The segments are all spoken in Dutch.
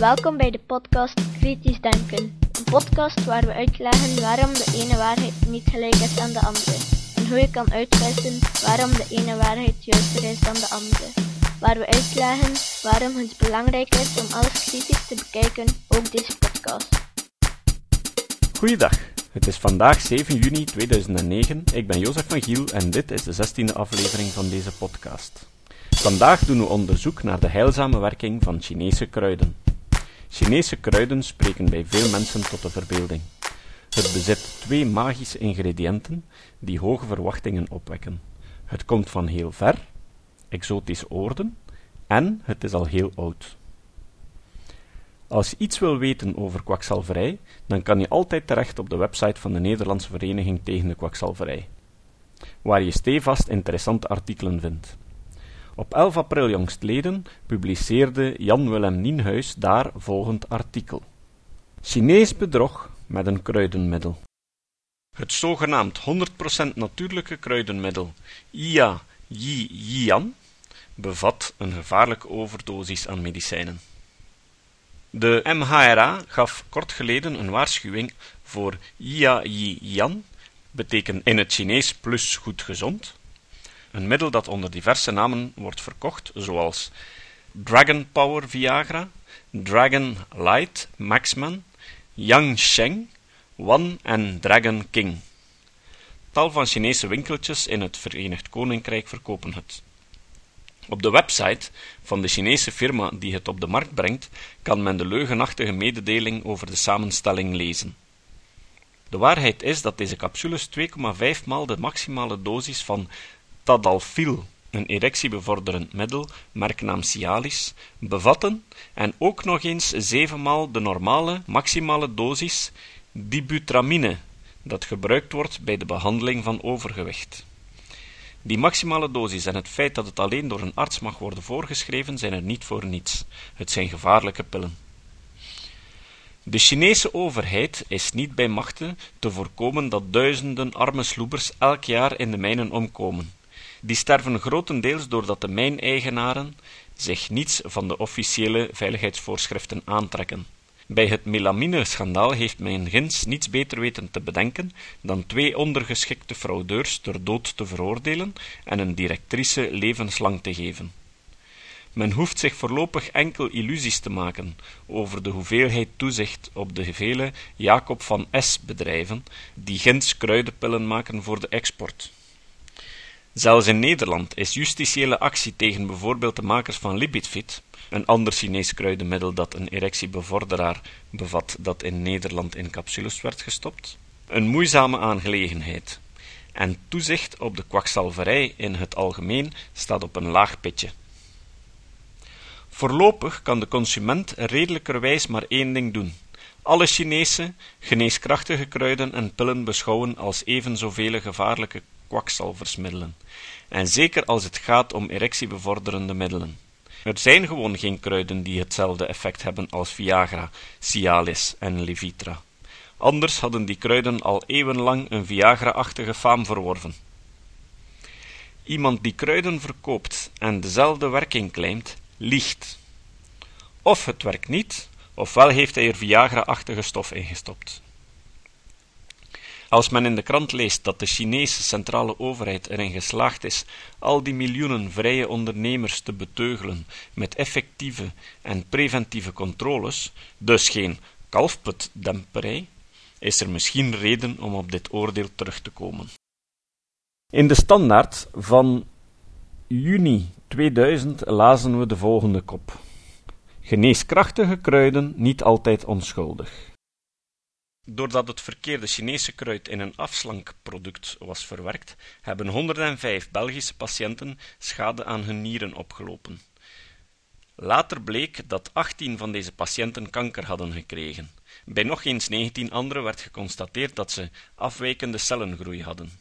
Welkom bij de podcast Kritisch Denken. Een podcast waar we uitleggen waarom de ene waarheid niet gelijk is aan de andere. En hoe je kan uitwissen waarom de ene waarheid juister is dan de andere. Waar we uitleggen waarom het belangrijk is om alles kritisch te bekijken, ook deze podcast. Goeiedag, het is vandaag 7 juni 2009. Ik ben Jozef van Giel en dit is de 16e aflevering van deze podcast. Vandaag doen we onderzoek naar de heilzame werking van Chinese kruiden. Chinese kruiden spreken bij veel mensen tot de verbeelding. Het bezit 2 magische ingrediënten die hoge verwachtingen opwekken. Het komt van heel ver, exotische oorden, en het is al heel oud. Als je iets wil weten over kwakzalverij, dan kan je altijd terecht op de website van de Nederlandse Vereniging tegen de Kwakzalverij, waar je stevast interessante artikelen vindt. Op 11 april jongstleden publiceerde Jan-Willem Nienhuys daar volgend artikel. Chinees bedrog met een kruidenmiddel. Het zogenaamd 100% natuurlijke kruidenmiddel Ia-Yi-Yan bevat een gevaarlijke overdosis aan medicijnen. De MHRA gaf kort geleden een waarschuwing voor Ia-Yi-Yan, betekent in het Chinees plus goed gezond, een middel dat onder diverse namen wordt verkocht, zoals Dragon Power Viagra, Dragon Light Maxman, Yangsheng, Wan en Dragon King. Tal van Chinese winkeltjes in het Verenigd Koninkrijk verkopen het. Op de website van de Chinese firma die het op de markt brengt, kan men de leugenachtige mededeling over de samenstelling lezen. De waarheid is dat deze capsules 2,5 maal de maximale dosis van tadalafil, een erectiebevorderend middel, merknaam Cialis, bevatten en ook nog eens 7 maal de normale maximale dosis dibutramine, dat gebruikt wordt bij de behandeling van overgewicht. Die maximale dosis en het feit dat het alleen door een arts mag worden voorgeschreven, zijn er niet voor niets. Het zijn gevaarlijke pillen. De Chinese overheid is niet bij machte te voorkomen dat duizenden arme sloebers elk jaar in de mijnen omkomen. Die sterven grotendeels doordat de mijneigenaren zich niets van de officiële veiligheidsvoorschriften aantrekken. Bij het melamine-schandaal heeft men ginds niets beter weten te bedenken dan 2 ondergeschikte fraudeurs ter dood te veroordelen en een directrice levenslang te geven. Men hoeft zich voorlopig enkel illusies te maken over de hoeveelheid toezicht op de vele Jacob van S. bedrijven die ginds kruidenpillen maken voor de export. Zelfs in Nederland is justitiële actie tegen bijvoorbeeld de makers van LibidFit, een ander Chinees kruidenmiddel dat een erectiebevorderaar bevat dat in Nederland in capsules werd gestopt, een moeizame aangelegenheid. En toezicht op de kwakzalverij in het algemeen staat op een laag pitje. Voorlopig kan de consument redelijkerwijs maar 1 ding doen: alle Chinese, geneeskrachtige kruiden en pillen beschouwen als even zoveel gevaarlijke kwakzalversmiddelen, en zeker als het gaat om erectiebevorderende middelen. Er zijn gewoon geen kruiden die hetzelfde effect hebben als Viagra, Cialis en Levitra. Anders hadden die kruiden al eeuwenlang een Viagra-achtige faam verworven. Iemand die kruiden verkoopt en dezelfde werking claimt, liegt. Of het werkt niet, ofwel heeft hij er Viagra-achtige stof in gestopt. Als men in de krant leest dat de Chinese centrale overheid erin geslaagd is al die miljoenen vrije ondernemers te beteugelen met effectieve en preventieve controles, dus geen kalfputdemperij, is er misschien reden om op dit oordeel terug te komen. In de Standaard van juni 2000 lazen we de volgende kop: geneeskrachtige kruiden niet altijd onschuldig. Doordat het verkeerde Chinese kruid in een afslankproduct was verwerkt, hebben 105 Belgische patiënten schade aan hun nieren opgelopen. Later bleek dat 18 van deze patiënten kanker hadden gekregen. Bij nog eens 19 anderen werd geconstateerd dat ze afwijkende cellengroei hadden.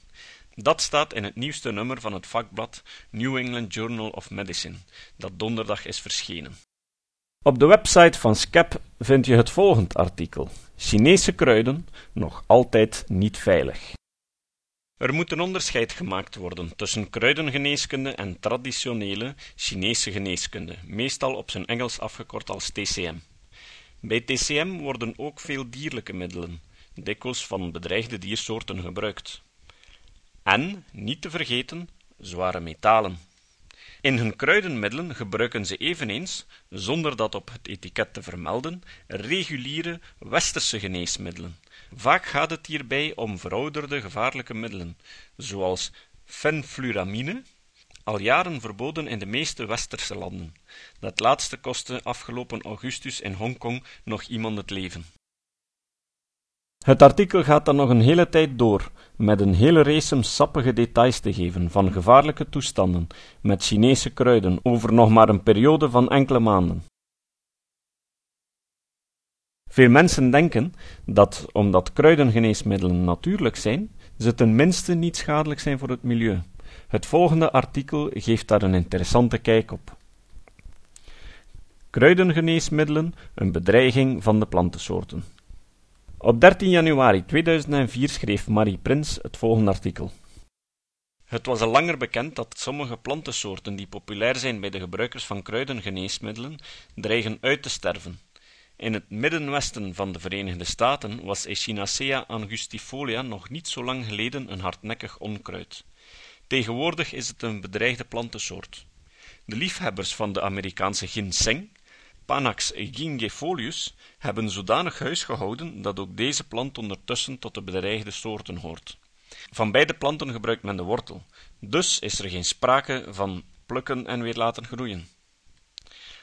Dat staat in het nieuwste nummer van het vakblad New England Journal of Medicine, dat donderdag is verschenen. Op de website van SCEP vind je het volgende artikel: Chinese kruiden nog altijd niet veilig. Er moet een onderscheid gemaakt worden tussen kruidengeneeskunde en traditionele Chinese geneeskunde, meestal op zijn Engels afgekort als TCM. Bij TCM worden ook veel dierlijke middelen, dikwijls van bedreigde diersoorten, gebruikt. En, niet te vergeten, zware metalen. In hun kruidenmiddelen gebruiken ze eveneens, zonder dat op het etiket te vermelden, reguliere westerse geneesmiddelen. Vaak gaat het hierbij om verouderde gevaarlijke middelen, zoals fenfluramine, al jaren verboden in de meeste westerse landen. Dat laatste kostte afgelopen augustus in Hongkong nog iemand het leven. Het artikel gaat dan nog een hele tijd door, met een hele race sappige details te geven van gevaarlijke toestanden, met Chinese kruiden over nog maar een periode van enkele maanden. Veel mensen denken dat, omdat kruidengeneesmiddelen natuurlijk zijn, ze ten minste niet schadelijk zijn voor het milieu. Het volgende artikel geeft daar een interessante kijk op. Kruidengeneesmiddelen, een bedreiging van de plantensoorten. Op 13 januari 2004 schreef Marie Prins het volgende artikel. Het was al langer bekend dat sommige plantensoorten die populair zijn bij de gebruikers van kruidengeneesmiddelen dreigen uit te sterven. In het middenwesten van de Verenigde Staten was Echinacea angustifolia nog niet zo lang geleden een hardnekkig onkruid. Tegenwoordig is het een bedreigde plantensoort. De liefhebbers van de Amerikaanse ginseng, Panax gingifolius, hebben zodanig huis gehouden dat ook deze plant ondertussen tot de bedreigde soorten hoort. Van beide planten gebruikt men de wortel, dus is er geen sprake van plukken en weer laten groeien.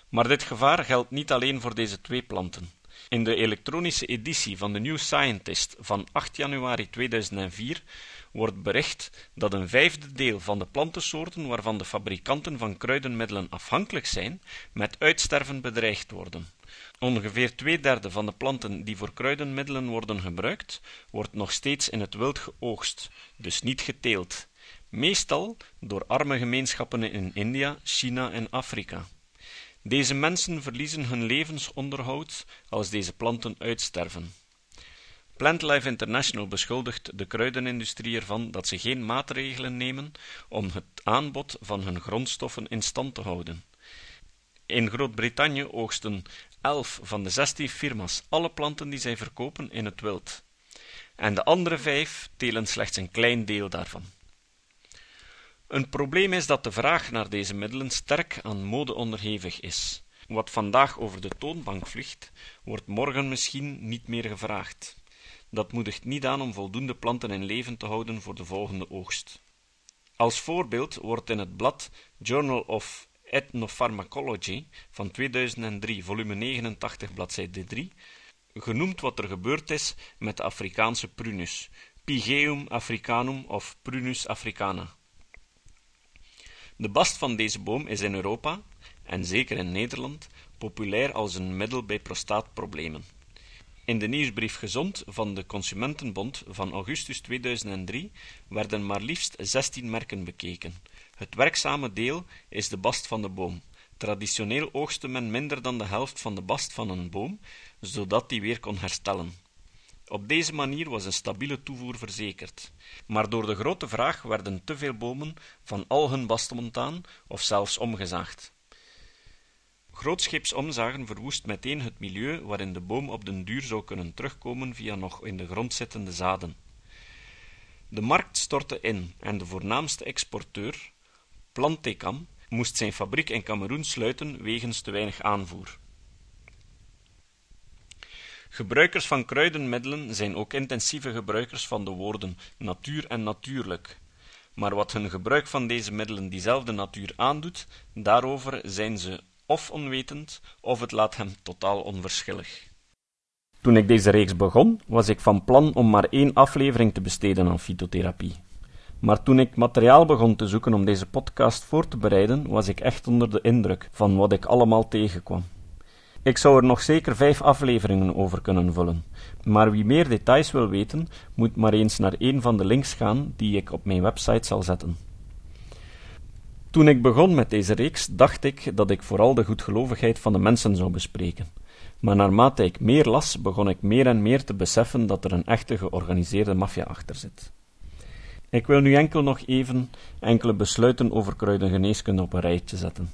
Maar dit gevaar geldt niet alleen voor deze twee planten. In de elektronische editie van The New Scientist van 8 januari 2004 wordt bericht dat een vijfde deel van de plantensoorten waarvan de fabrikanten van kruidenmiddelen afhankelijk zijn, met uitsterven bedreigd worden. Ongeveer 2/3 van de planten die voor kruidenmiddelen worden gebruikt, wordt nog steeds in het wild geoogst, dus niet geteeld. Meestal door arme gemeenschappen in India, China en Afrika. Deze mensen verliezen hun levensonderhoud als deze planten uitsterven. Plantlife International beschuldigt de kruidenindustrie ervan dat ze geen maatregelen nemen om het aanbod van hun grondstoffen in stand te houden. In Groot-Brittannië oogsten 11 van de 16 firma's alle planten die zij verkopen in het wild. En de andere 5 telen slechts een klein deel daarvan. Een probleem is dat de vraag naar deze middelen sterk aan mode onderhevig is. Wat vandaag over de toonbank vliegt, wordt morgen misschien niet meer gevraagd. Dat moedigt niet aan om voldoende planten in leven te houden voor de volgende oogst. Als voorbeeld wordt in het blad Journal of Ethnopharmacology van 2003, volume 89, bladzijde 3, genoemd wat er gebeurd is met de Afrikaanse prunus, Pygeum africanum of Prunus africana. De bast van deze boom is in Europa, en zeker in Nederland, populair als een middel bij prostaatproblemen. In de nieuwsbrief Gezond van de Consumentenbond van augustus 2003 werden maar liefst 16 merken bekeken. Het werkzame deel is de bast van de boom. Traditioneel oogste men minder dan de helft van de bast van een boom, zodat die weer kon herstellen. Op deze manier was een stabiele toevoer verzekerd. Maar door de grote vraag werden te veel bomen van al hun bast ontdaan of zelfs omgezaagd. Grootscheeps omzagen verwoest meteen het milieu waarin de boom op den duur zou kunnen terugkomen via nog in de grond zittende zaden. De markt stortte in en de voornaamste exporteur, Plantecam, moest zijn fabriek in Kameroen sluiten wegens te weinig aanvoer. Gebruikers van kruidenmiddelen zijn ook intensieve gebruikers van de woorden natuur en natuurlijk. Maar wat hun gebruik van deze middelen diezelfde natuur aandoet, daarover zijn ze of onwetend, of het laat hem totaal onverschillig. Toen ik deze reeks begon, was ik van plan om maar 1 aflevering te besteden aan fytotherapie. Maar toen ik materiaal begon te zoeken om deze podcast voor te bereiden, was ik echt onder de indruk van wat ik allemaal tegenkwam. Ik zou er nog zeker 5 afleveringen over kunnen vullen, maar wie meer details wil weten, moet maar eens naar een van de links gaan die ik op mijn website zal zetten. Toen ik begon met deze reeks, dacht ik dat ik vooral de goedgelovigheid van de mensen zou bespreken. Maar naarmate ik meer las, begon ik meer en meer te beseffen dat er een echte georganiseerde maffia achter zit. Ik wil nu enkel nog even enkele besluiten over kruidengeneeskunde op een rijtje zetten.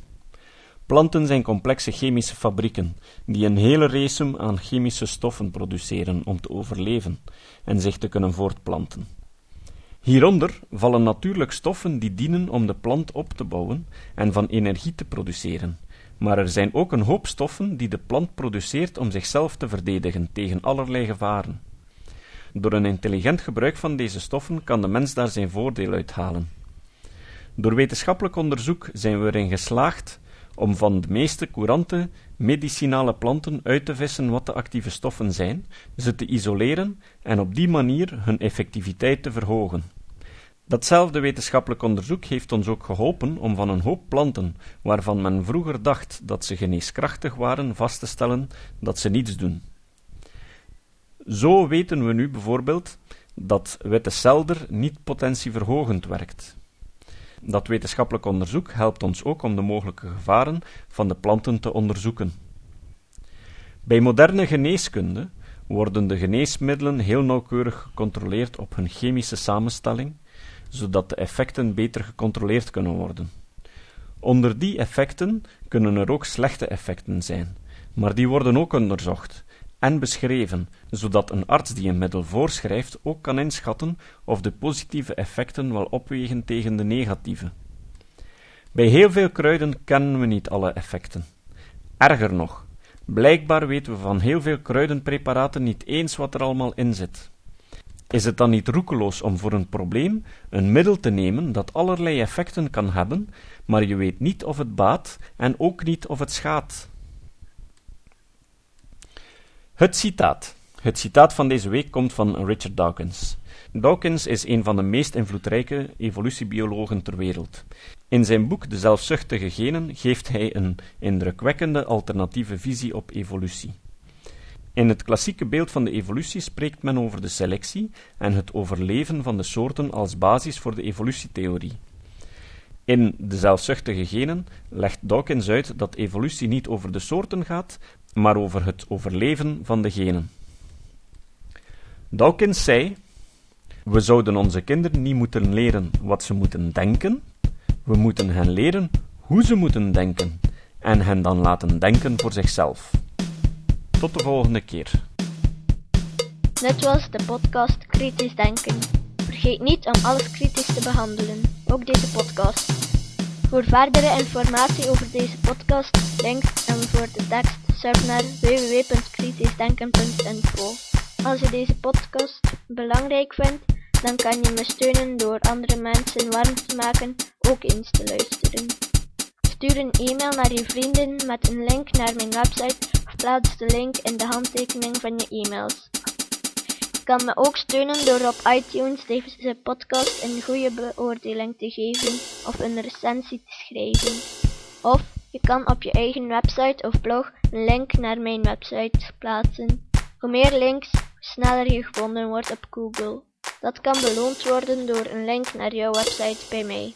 Planten zijn complexe chemische fabrieken, die een hele reeks aan chemische stoffen produceren om te overleven en zich te kunnen voortplanten. Hieronder vallen natuurlijk stoffen die dienen om de plant op te bouwen en van energie te produceren, maar er zijn ook een hoop stoffen die de plant produceert om zichzelf te verdedigen tegen allerlei gevaren. Door een intelligent gebruik van deze stoffen kan de mens daar zijn voordeel uit halen. Door wetenschappelijk onderzoek zijn we erin geslaagd om van de meeste courante medicinale planten uit te vissen wat de actieve stoffen zijn, ze te isoleren en op die manier hun effectiviteit te verhogen. Datzelfde wetenschappelijk onderzoek heeft ons ook geholpen om van een hoop planten, waarvan men vroeger dacht dat ze geneeskrachtig waren, vast te stellen dat ze niets doen. Zo weten we nu bijvoorbeeld dat witte selder niet potentieverhogend werkt. Dat wetenschappelijk onderzoek helpt ons ook om de mogelijke gevaren van de planten te onderzoeken. Bij moderne geneeskunde worden de geneesmiddelen heel nauwkeurig gecontroleerd op hun chemische samenstelling, zodat de effecten beter gecontroleerd kunnen worden. Onder die effecten kunnen er ook slechte effecten zijn, maar die worden ook onderzocht en beschreven, zodat een arts die een middel voorschrijft ook kan inschatten of de positieve effecten wel opwegen tegen de negatieve. Bij heel veel kruiden kennen we niet alle effecten. Erger nog, blijkbaar weten we van heel veel kruidenpreparaten niet eens wat er allemaal in zit. Is het dan niet roekeloos om voor een probleem een middel te nemen dat allerlei effecten kan hebben, maar je weet niet of het baat en ook niet of het schaadt? Het citaat van deze week komt van Richard Dawkins. Dawkins is een van de meest invloedrijke evolutiebiologen ter wereld. In zijn boek De Zelfzuchtige Genen geeft hij een indrukwekkende alternatieve visie op evolutie. In het klassieke beeld van de evolutie spreekt men over de selectie en het overleven van de soorten als basis voor de evolutietheorie. In De Zelfzuchtige Genen legt Dawkins uit dat evolutie niet over de soorten gaat, maar over het overleven van de genen. Dawkins zei: we zouden onze kinderen niet moeten leren wat ze moeten denken, we moeten hen leren hoe ze moeten denken en hen dan laten denken voor zichzelf. Tot de volgende keer. Net was de podcast Kritisch Denken. Vergeet niet om alles kritisch te behandelen, ook deze podcast. Voor verdere informatie over deze podcast, links en voor de tekst, surf naar www.kritischdenken.info. Als je deze podcast belangrijk vindt, dan kan je me steunen door andere mensen warm te maken ook eens te luisteren. Stuur een e-mail naar je vrienden met een link naar mijn website of plaats de link in de handtekening van je e-mails. Je kan me ook steunen door op iTunes deze podcast een goede beoordeling te geven of een recensie te schrijven. Of je kan op je eigen website of blog een link naar mijn website plaatsen. Hoe meer links, hoe sneller je gevonden wordt op Google. Dat kan beloond worden door een link naar jouw website bij mij.